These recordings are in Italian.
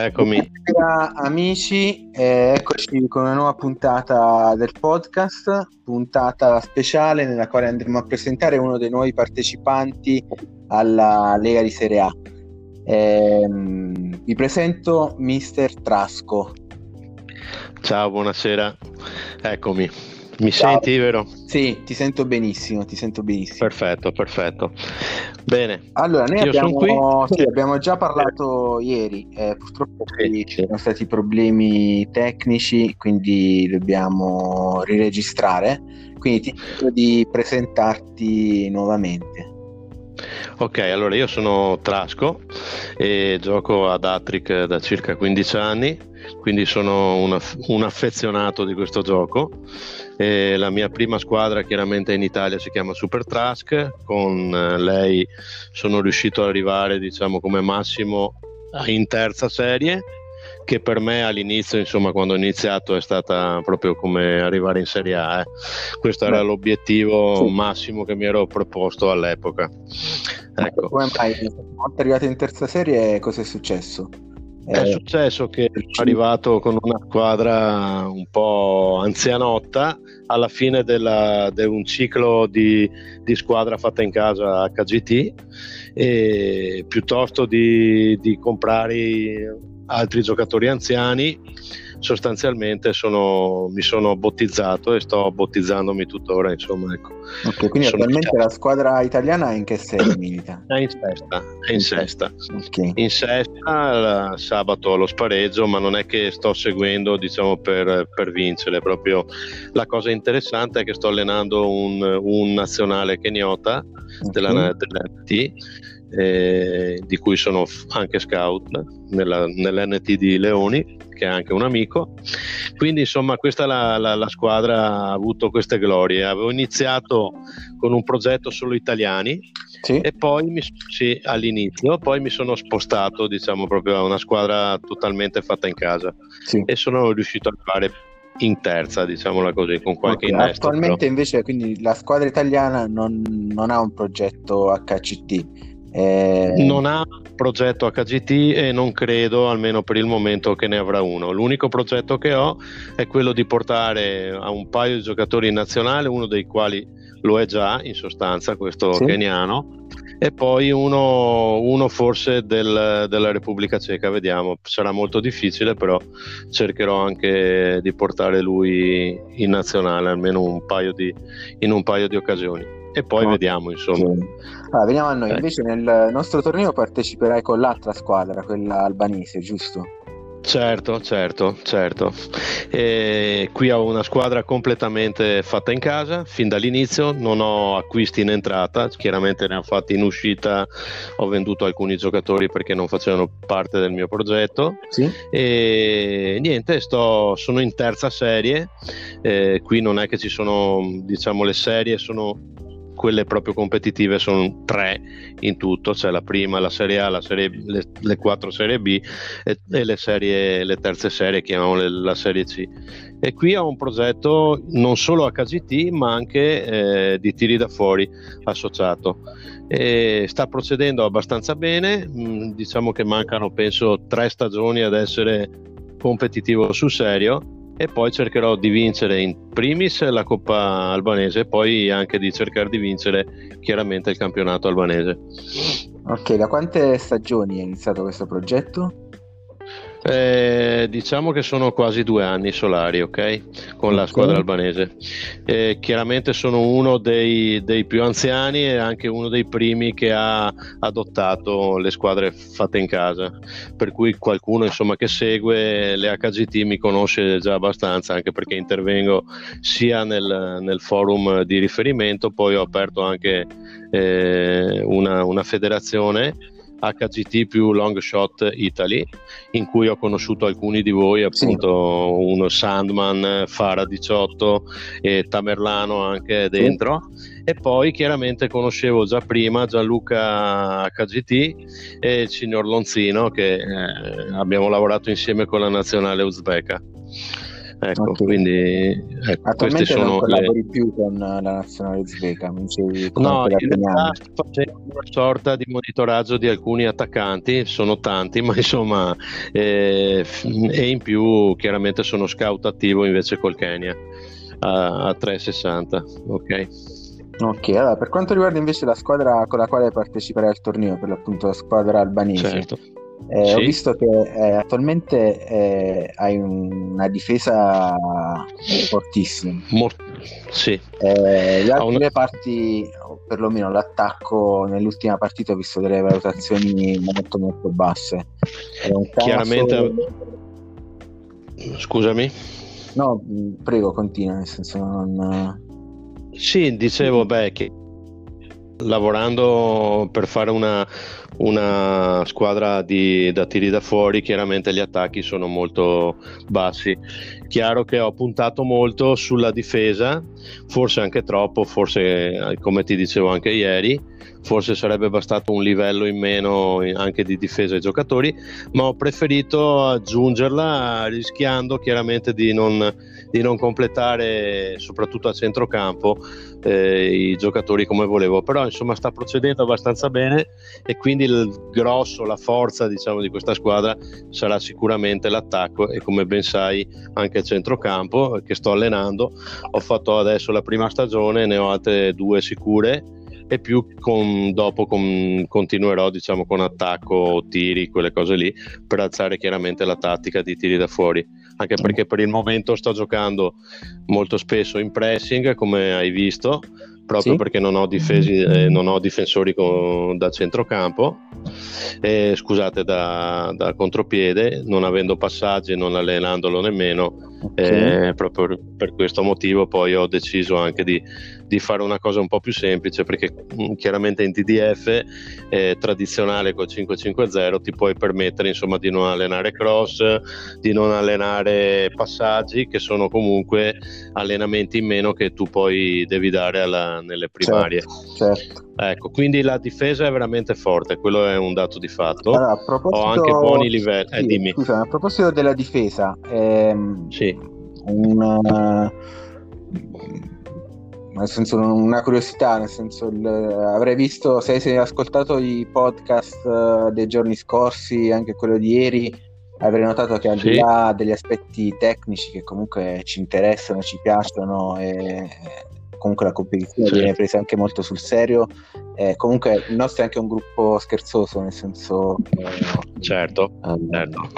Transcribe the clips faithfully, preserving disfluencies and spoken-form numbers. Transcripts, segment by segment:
Eccomi. Buonasera amici, eh, eccoci con una nuova puntata del podcast, puntata speciale nella quale andremo a presentare uno dei nuovi partecipanti alla Lega di Serie A. Eh, vi presento mister Trasco. Ciao, buonasera, eccomi. Mi Ciao. Senti, vero? Sì, ti sento benissimo, ti sento benissimo. Perfetto, perfetto. Bene. Allora, noi abbiamo, sì, abbiamo già parlato ieri, eh, purtroppo sì, ci sono stati problemi tecnici, quindi dobbiamo riregistrare, quindi ti chiedo di presentarti nuovamente. Ok, allora io sono Trasco e gioco ad Atrick da circa quindici anni, quindi sono un, aff- un affezionato di questo gioco. E la mia prima squadra chiaramente in Italia si chiama Super Trask, con lei sono riuscito ad arrivare, diciamo, come massimo in terza serie, che per me all'inizio, insomma, quando ho iniziato è stata proprio come arrivare in Serie A, eh. Questo era Beh. l'obiettivo sì. massimo che mi ero proposto all'epoca. Ecco. Come mai, quando è arrivato in terza serie, cosa è successo? È eh, successo che sono arrivato con una squadra un po' anzianotta alla fine della, di un ciclo di, di squadra fatta in casa H G T, e piuttosto di, di comprare altri giocatori anziani, sostanzialmente sono, mi sono bottizzato e sto bottizzandomi tuttora, insomma, ecco. Okay, quindi attualmente la squadra italiana in che serie milita? È in sesta, è in sesta. Okay. In sesta, sabato allo spareggio, ma non è che sto seguendo, diciamo, per, per vincere, proprio la cosa interessante è che sto allenando un, un nazionale keniota, okay, della N T, Eh, di cui sono anche scout nella, nell'N T di Leoni, che è anche un amico, quindi insomma questa la, la, la squadra ha avuto queste glorie. Avevo iniziato con un progetto solo italiani, sì, e poi mi, sì, all'inizio poi mi sono spostato, diciamo, proprio a una squadra totalmente fatta in casa, sì, e sono riuscito a fare in terza, diciamola così, con qualche okay, innesto. Attualmente però, invece, quindi la squadra italiana non, non ha un progetto H C T. Eh... Non ha progetto H G T e non credo, almeno per il momento, che ne avrà uno. L'unico progetto che ho è quello di portare a un paio di giocatori in nazionale, uno dei quali lo è già, in sostanza, questo sì, keniano, e poi uno, uno forse del, della Repubblica Ceca, vediamo, sarà molto difficile, però cercherò anche di portare lui in nazionale almeno un paio di, in un paio di occasioni. E poi no, vediamo, insomma. Sì. Allora, veniamo a noi. Invece nel nostro torneo parteciperai con l'altra squadra, quella albanese, giusto? Certo, certo, certo. E qui ho una squadra completamente fatta in casa, fin dall'inizio, non ho acquisti in entrata, chiaramente ne ho fatti in uscita, ho venduto alcuni giocatori perché non facevano parte del mio progetto, sì, e niente, sto, sono in terza serie, e qui non è che ci sono, diciamo, le serie sono... quelle proprio competitive sono tre in tutto, c'è cioè la prima, la serie A, la serie B, le, le quattro serie B e, e le serie, le terze serie, chiamiamole la serie C. E qui ho un progetto non solo H G T ma anche eh, di tiri da fuori associato, e sta procedendo abbastanza bene, mh, diciamo che mancano penso tre stagioni ad essere competitivo sul serio, e poi cercherò di vincere in primis la Coppa albanese e poi anche di cercare di vincere chiaramente il campionato albanese. Ok, da quante stagioni è iniziato questo progetto? Eh, diciamo che sono quasi due anni solari, ok? Con okay, la squadra albanese. Eh, chiaramente sono uno dei, dei più anziani e anche uno dei primi che ha adottato le squadre fatte in casa, per cui qualcuno, insomma, che segue le H G T mi conosce già abbastanza, anche perché intervengo sia nel, nel forum di riferimento, poi ho aperto anche eh, una, una federazione H G T più Long Shot Italy, in cui ho conosciuto alcuni di voi, appunto, sì, uno Sandman, Fara diciotto e Tamerlano anche dentro, sì, e poi chiaramente conoscevo già prima Gianluca H G T e il signor Lonzino, che eh, abbiamo lavorato insieme con la nazionale uzbeka. Ecco, okay. Quindi ecco, attualmente sono non collabori le... più con la nazionale svedese, no? In realtà facendo una sorta di monitoraggio di alcuni attaccanti, sono tanti, ma insomma, eh, e in più chiaramente sono scout attivo invece col Kenya a, a trecentosessanta. Ok. Ok, allora per quanto riguarda invece la squadra con la quale parteciperai al torneo, per l'appunto la squadra albanese, certo. Eh, sì. Ho visto che eh, attualmente eh, hai una difesa fortissima. Mor- sì. Eh, le altre una... parti, perlomeno l'attacco nell'ultima partita, ho visto delle valutazioni molto molto basse. Chiaramente. Solo... Scusami. No, prego, continua, nel senso non. Sì, dicevo, beh, che lavorando per fare una, una squadra di, da tiri da fuori, chiaramente gli attacchi sono molto bassi. Chiaro che ho puntato molto sulla difesa, forse anche troppo, forse come ti dicevo anche ieri, forse sarebbe bastato un livello in meno anche di difesa ai giocatori, ma ho preferito aggiungerla rischiando chiaramente di non, di non completare soprattutto a centrocampo eh, i giocatori come volevo, però insomma sta procedendo abbastanza bene e quindi il grosso, la forza diciamo di questa squadra sarà sicuramente l'attacco e come ben sai anche il centrocampo che sto allenando. Ho fatto adesso la prima stagione, ne ho altre due sicure e più con, dopo con, continuerò diciamo con attacco, tiri, quelle cose lì per alzare chiaramente la tattica di tiri da fuori, anche perché per il momento sto giocando molto spesso in pressing come hai visto proprio sì? Perché non ho, difesi, eh, non ho difensori con, da centrocampo eh, scusate da, da contropiede, non avendo passaggi, non allenandolo nemmeno. Okay. Eh, proprio per questo motivo poi ho deciso anche di, di fare una cosa un po' più semplice perché mh, chiaramente in T D F eh, tradizionale col cinque cinque zero ti puoi permettere insomma di non allenare cross, di non allenare passaggi che sono comunque allenamenti in meno che tu poi devi dare alla, nelle primarie. Certo, certo. Ecco, quindi la difesa è veramente forte, quello è un dato di fatto. Allora, a proposito... Ho anche buoni livelli. Sì, eh, dimmi. Scusa, a proposito della difesa, ehm, sì. una... nel senso una curiosità, nel senso l... avrei visto, se hai ascoltato i podcast uh, dei giorni scorsi, anche quello di ieri, avrei notato che al di sì. là degli aspetti tecnici che comunque ci interessano, ci piacciono e... comunque la competizione sì. viene presa anche molto sul serio, eh, comunque il nostro è anche un gruppo scherzoso nel senso eh, certo, eh, certo.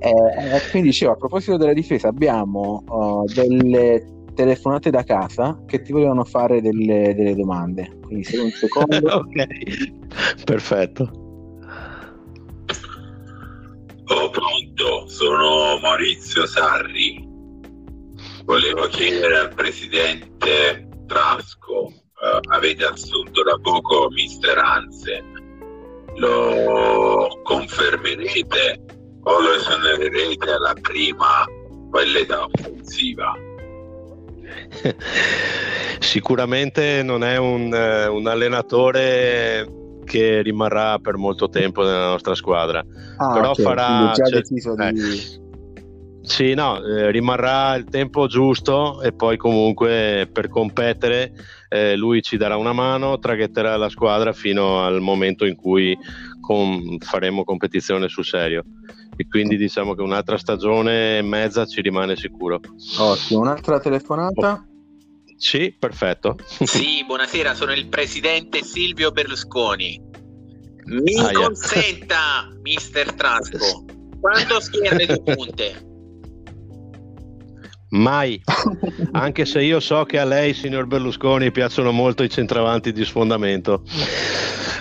Eh, quindi dicevo a proposito della difesa abbiamo oh, delle telefonate da casa che ti volevano fare delle, delle domande, quindi se un secondo ok, perfetto. Oh, pronto, sono Maurizio Sarri. Volevo chiedere al presidente Trasco, uh, avete assunto da poco mister Hansen, lo confermerete o lo esonererete alla prima velleità offensiva? Sicuramente non è un, un allenatore che rimarrà per molto tempo nella nostra squadra, ah, però okay. farà... Già cioè, deciso eh. di... Sì, no, eh, rimarrà il tempo giusto e poi comunque per competere eh, lui ci darà una mano, traghetterà la squadra fino al momento in cui com- faremo competizione sul serio. E quindi diciamo che un'altra stagione e mezza ci rimane sicuro. Ottimo, un'altra telefonata? Oh. Sì, perfetto. Sì, buonasera, sono il presidente Silvio Berlusconi. Mi ah, consenta, yeah. mister Trasco, quanto schierne di punte? Mai, anche se io so che a lei, signor Berlusconi, piacciono molto i centravanti di sfondamento.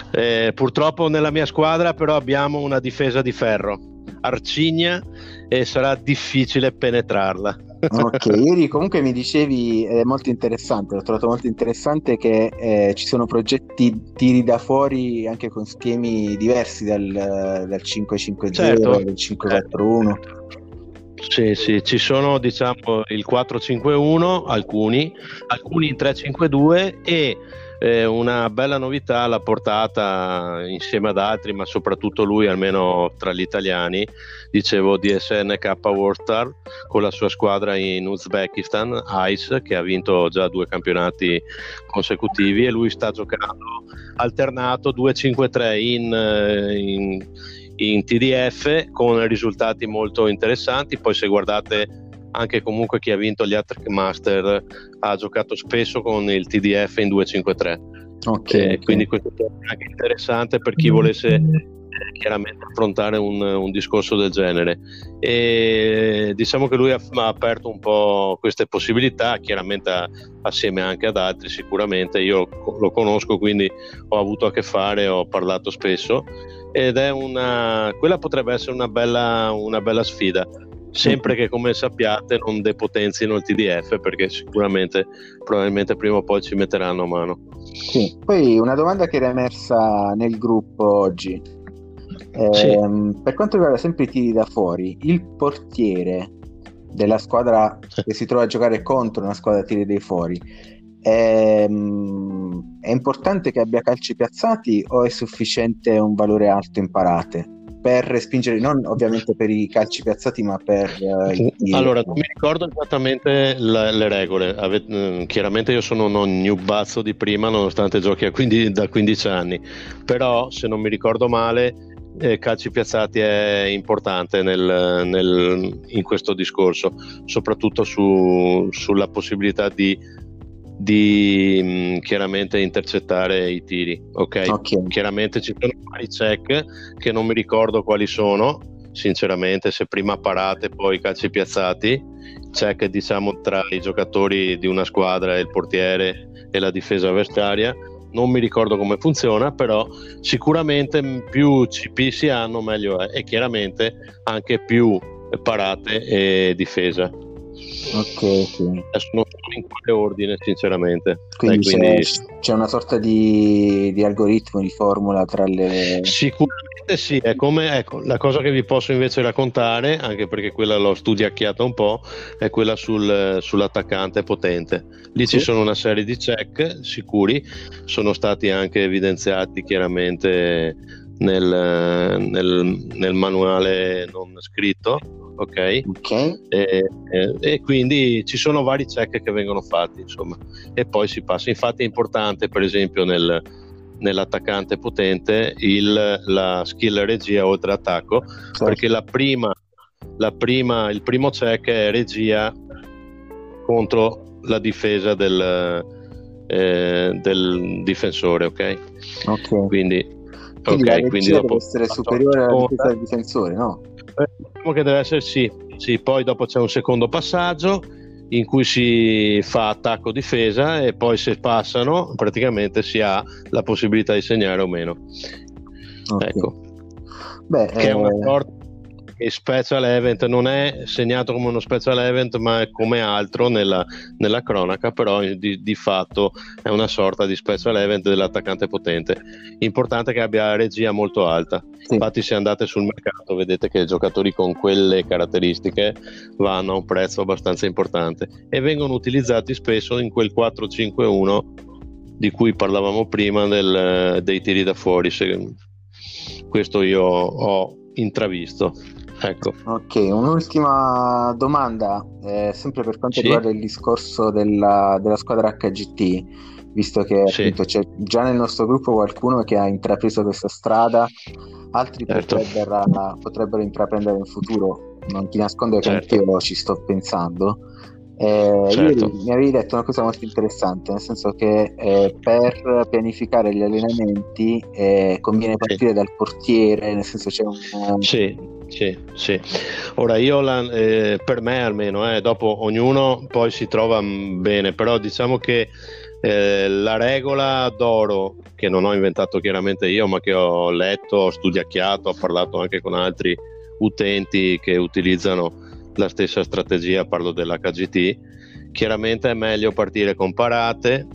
Eh, purtroppo nella mia squadra però abbiamo una difesa di ferro, arcigna, e sarà difficile penetrarla. Ok, ieri comunque mi dicevi, è molto interessante, l'ho trovato molto interessante, che eh, ci sono progetti tiri da fuori anche con schemi diversi dal, dal cinque cinque zero, certo. dal cinque quattro uno. Sì, sì, ci sono, diciamo, il quattro cinque uno, alcuni, alcuni in tre cinque due e eh, una bella novità l'ha portata insieme ad altri, ma soprattutto lui, almeno tra gli italiani, dicevo D S N K Worldstar con la sua squadra in Uzbekistan, Ice, che ha vinto già due campionati consecutivi, e lui sta giocando alternato due cinque tre in... in in T D F con risultati molto interessanti. Poi se guardate anche comunque chi ha vinto gli Atac Master ha giocato spesso con il T D F in due cinque tre, okay, okay. Quindi questo è anche interessante per chi volesse eh, chiaramente affrontare un, un discorso del genere, e diciamo che lui ha, ha aperto un po' queste possibilità, chiaramente a, assieme anche ad altri. Sicuramente io lo conosco, quindi ho avuto a che fare, ho parlato spesso, ed è una, quella potrebbe essere una bella, una bella sfida, sempre che, come sappiate, non depotenzino il T D F, perché sicuramente probabilmente prima o poi ci metteranno a mano. Sì. Poi una domanda che era emersa nel gruppo oggi, eh, sì. per quanto riguarda sempre i tiri da fuori, il portiere della squadra che si trova a giocare contro una squadra tiri dei fuori è, è importante che abbia calci piazzati o è sufficiente un valore alto in parate per respingere, non ovviamente per i calci piazzati ma per eh, il... Allora, non mi ricordo esattamente la, le regole. Ave, chiaramente io sono un newbazzo di prima, nonostante giochi a quindici, da quindici anni, però se non mi ricordo male eh, calci piazzati è importante nel, nel, in questo discorso, soprattutto su, sulla possibilità di di mh, chiaramente intercettare i tiri, okay? Ok, chiaramente ci sono vari check che non mi ricordo quali sono sinceramente, se prima parate poi calci piazzati, check diciamo tra i giocatori di una squadra e il portiere e la difesa avversaria, non mi ricordo come funziona, però sicuramente più C P si hanno meglio è, e chiaramente anche più parate e difesa. Okay, sì. Adesso non so in quale ordine sinceramente, quindi, eh, quindi... C'è, c'è una sorta di, di algoritmo, di formula tra le... Sicuramente sì, è come, ecco, la cosa che vi posso invece raccontare, anche perché quella l'ho studiacchiata un po', è quella sul, sull'attaccante potente. Lì sì, ci sono una serie di check sicuri, sono stati anche evidenziati chiaramente nel, nel, nel manuale non scritto. Ok, okay. E, e, e quindi ci sono vari check che vengono fatti, insomma, e poi si passa. Infatti è importante, per esempio, nel, nell'attaccante potente il, la skill regia oltre attacco, certo. Perché la prima, la prima, il primo check è regia contro la difesa del, eh, del difensore, ok? Ok, quindi, quindi, okay, la quindi dopo deve essere superiore alla difesa del difensore, no? Diciamo che deve essere sì, sì, poi dopo c'è un secondo passaggio in cui si fa attacco-difesa e poi se passano praticamente si ha la possibilità di segnare o meno. Okay. Ecco. Beh, che eh... è una sorta di special event, non è segnato come uno special event ma è come altro nella, nella cronaca, però di, di fatto è una sorta di special event dell'attaccante potente. Importante che abbia regia molto alta. Sì. Infatti se andate sul mercato vedete che i giocatori con quelle caratteristiche vanno a un prezzo abbastanza importante e vengono utilizzati spesso in quel quattro cinque uno di cui parlavamo prima del, dei tiri da fuori. Se, questo io ho intravisto, ecco. Ok, un'ultima domanda, eh, sempre per quanto sì. riguarda il discorso della, della squadra H G T, visto che sì. appunto, c'è già nel nostro gruppo qualcuno che ha intrapreso questa strada, altri certo. potrebbero, potrebbero intraprendere in futuro. Non ti nascondo che certo. anch'io ci sto pensando. Eh, certo. Ieri mi avevi detto una cosa molto interessante, nel senso che eh, per pianificare gli allenamenti eh, conviene partire sì. dal portiere, nel senso c'è un... Sì. Sì, sì. Ora io la, eh, per me almeno, eh, dopo ognuno poi si trova bene, però diciamo che eh, la regola d'oro, che non ho inventato chiaramente io ma che ho letto, ho studiacchiato, ho parlato anche con altri utenti che utilizzano la stessa strategia, parlo dell'H G T, chiaramente è meglio partire con parate,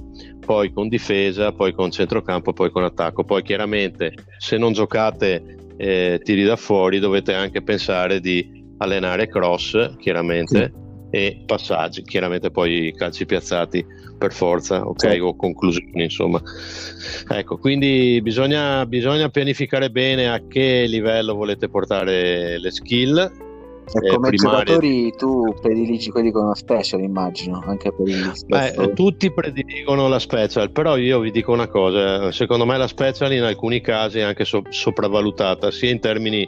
poi con difesa, poi con centrocampo, poi con attacco. Poi chiaramente se non giocate Eh, tiri da fuori dovete anche pensare di allenare cross chiaramente, sì, e passaggi, chiaramente poi calci piazzati per forza, ok, sì, o conclusioni, insomma, ecco, quindi bisogna, bisogna pianificare bene a che livello volete portare le skill. E come giocatori tu prediligi quelli con la special, immagino, anche per il special. Beh, tutti prediligono la special, però io vi dico una cosa, secondo me la special in alcuni casi è anche so- sopravvalutata, sia in termini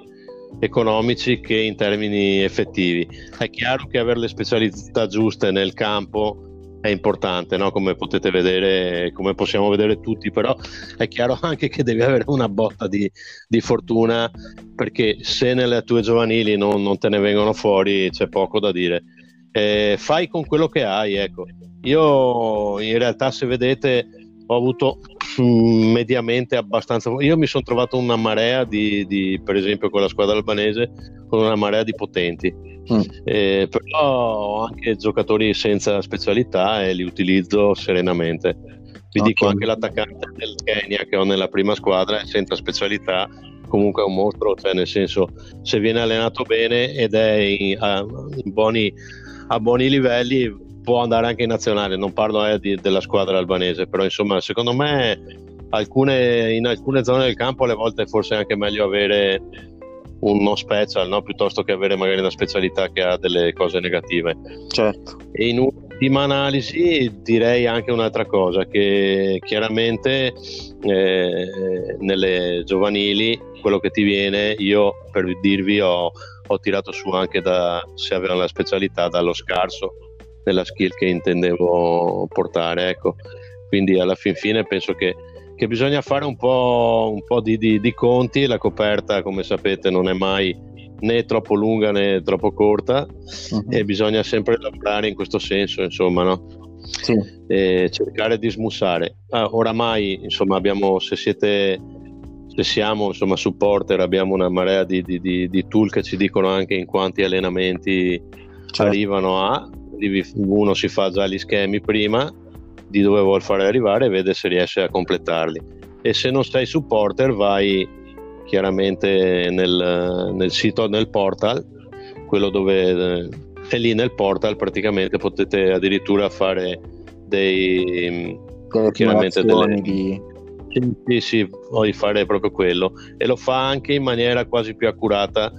economici che in termini effettivi. È chiaro che avere le specialità giuste nel campo è importante, no? Come potete vedere, come possiamo vedere tutti, però è chiaro anche che devi avere una botta di, di fortuna, perché se nelle tue giovanili non, non te ne vengono fuori c'è poco da dire. Eh, fai con quello che hai, ecco. Io in realtà, se vedete, ho avuto mh, mediamente abbastanza. Io mi sono trovato una marea di, di, per esempio con la squadra albanese, con una marea di potenti. Mm. Eh, però ho anche giocatori senza specialità e li utilizzo serenamente. Vi okay. dico anche l'attaccante del Kenya che ho nella prima squadra è senza specialità, comunque è un mostro, cioè nel senso, se viene allenato bene ed è in, a, in buoni, a buoni livelli, può andare anche in nazionale. Non parlo eh, di, della squadra albanese, però insomma secondo me alcune, in alcune zone del campo alle volte forse è anche meglio avere uno special, no? Piuttosto che avere magari una specialità che ha delle cose negative. Certo. E in ultima analisi direi anche un'altra cosa, che chiaramente eh, nelle giovanili quello che ti viene, io per dirvi ho, ho tirato su anche da, se avevano la specialità, dallo scarso della skill che intendevo portare, ecco. Quindi alla fin fine penso che che bisogna fare un po', un po' di, di, di conti. La coperta, come sapete, non è mai né troppo lunga né troppo corta, uh-huh, e bisogna sempre lavorare in questo senso, insomma, no? Sì. E cercare di smussare. Ah, oramai, insomma, abbiamo, se siete, se siamo, insomma, supporter, abbiamo una marea di, di, di, di tool che ci dicono anche in quanti allenamenti, certo, arrivano a. Uno si fa già gli schemi prima di dove vuol fare arrivare e vede se riesce a completarli. E se non sei supporter vai chiaramente nel, nel sito, nel portal, quello dove è lì nel portal praticamente potete addirittura fare dei delle chiaramente delle di... sì, sì, puoi fare proprio quello, e lo fa anche in maniera quasi più accurata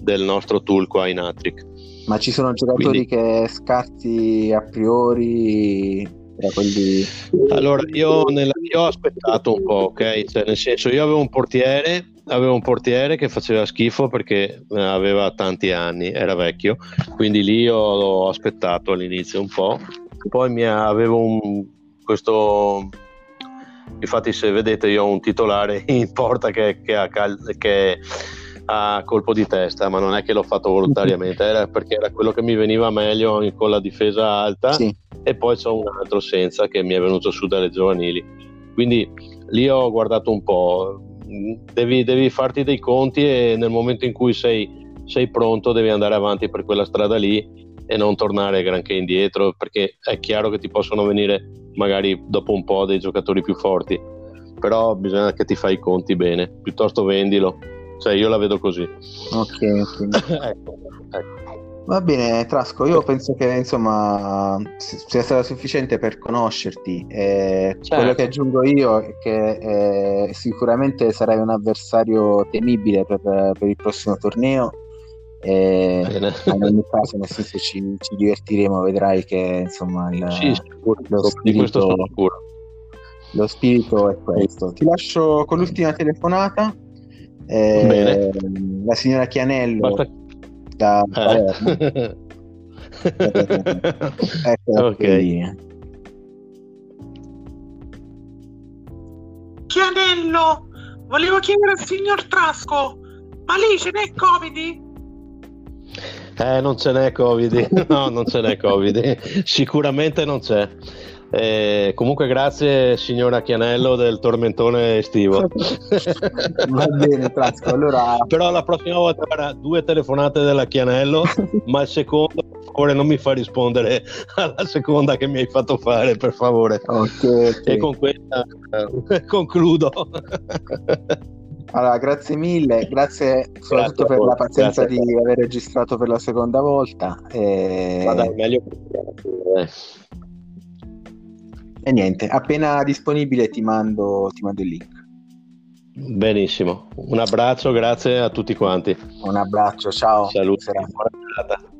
del nostro tool qua in Atrick. Ma ci sono giocatori, quindi, che scarti a priori. Quindi... Allora io, nella, io ho aspettato un po', ok? Cioè, nel senso, io avevo un portiere, avevo un portiere che faceva schifo perché aveva tanti anni, era vecchio, quindi lì io l'ho aspettato all'inizio un po'. Poi mi avevo un, questo, infatti se vedete io ho un titolare in porta che, che, ha, cal, che ha colpo di testa, ma non è che l'ho fatto volontariamente, era perché era quello che mi veniva meglio con la difesa alta. Sì. E poi c'ho un altro senza che mi è venuto su dalle giovanili, quindi lì ho guardato un po'. Devi, devi farti dei conti e nel momento in cui sei, sei pronto devi andare avanti per quella strada lì e non tornare granché indietro, perché è chiaro che ti possono venire magari dopo un po' dei giocatori più forti, però bisogna che ti fai i conti bene, piuttosto vendilo, cioè io la vedo così. Ok, ok. ecco, ecco. Va bene Trasco, io penso che insomma sia stato sufficiente per conoscerti. Eh, certo. Quello che aggiungo io è che eh, sicuramente sarai un avversario temibile per, per il prossimo torneo. Eh, in ogni caso, nel senso, ci, ci divertiremo, vedrai che insomma il, sì, sicuro, lo spirito, di questo sono sicuro. Lo spirito è questo. Ti lascio con l'ultima telefonata. Eh, bene. La signora Chianello. Basta. Da Palermo. Eh. Ecco, ok. Chianello, volevo chiedere al signor Trasco, ma lì ce n'è Covid? Eh, non ce n'è Covid, no, non ce n'è Covid, sicuramente non c'è. Eh, comunque grazie signora Chianello del tormentone estivo. Va bene Trasco, allora... però la prossima volta avrà due telefonate della Chianello, ma il secondo per favore non mi fa rispondere alla seconda che mi hai fatto fare, per favore. Okay, okay. E con questa concludo. Allora, grazie mille, grazie soprattutto grazie per voi, la pazienza di aver registrato per la seconda volta. E... Ma dai, meglio eh. E niente, appena disponibile ti mando, ti mando il link. Benissimo, un abbraccio, grazie a tutti quanti. Un abbraccio, ciao. Saluti. Buona serata.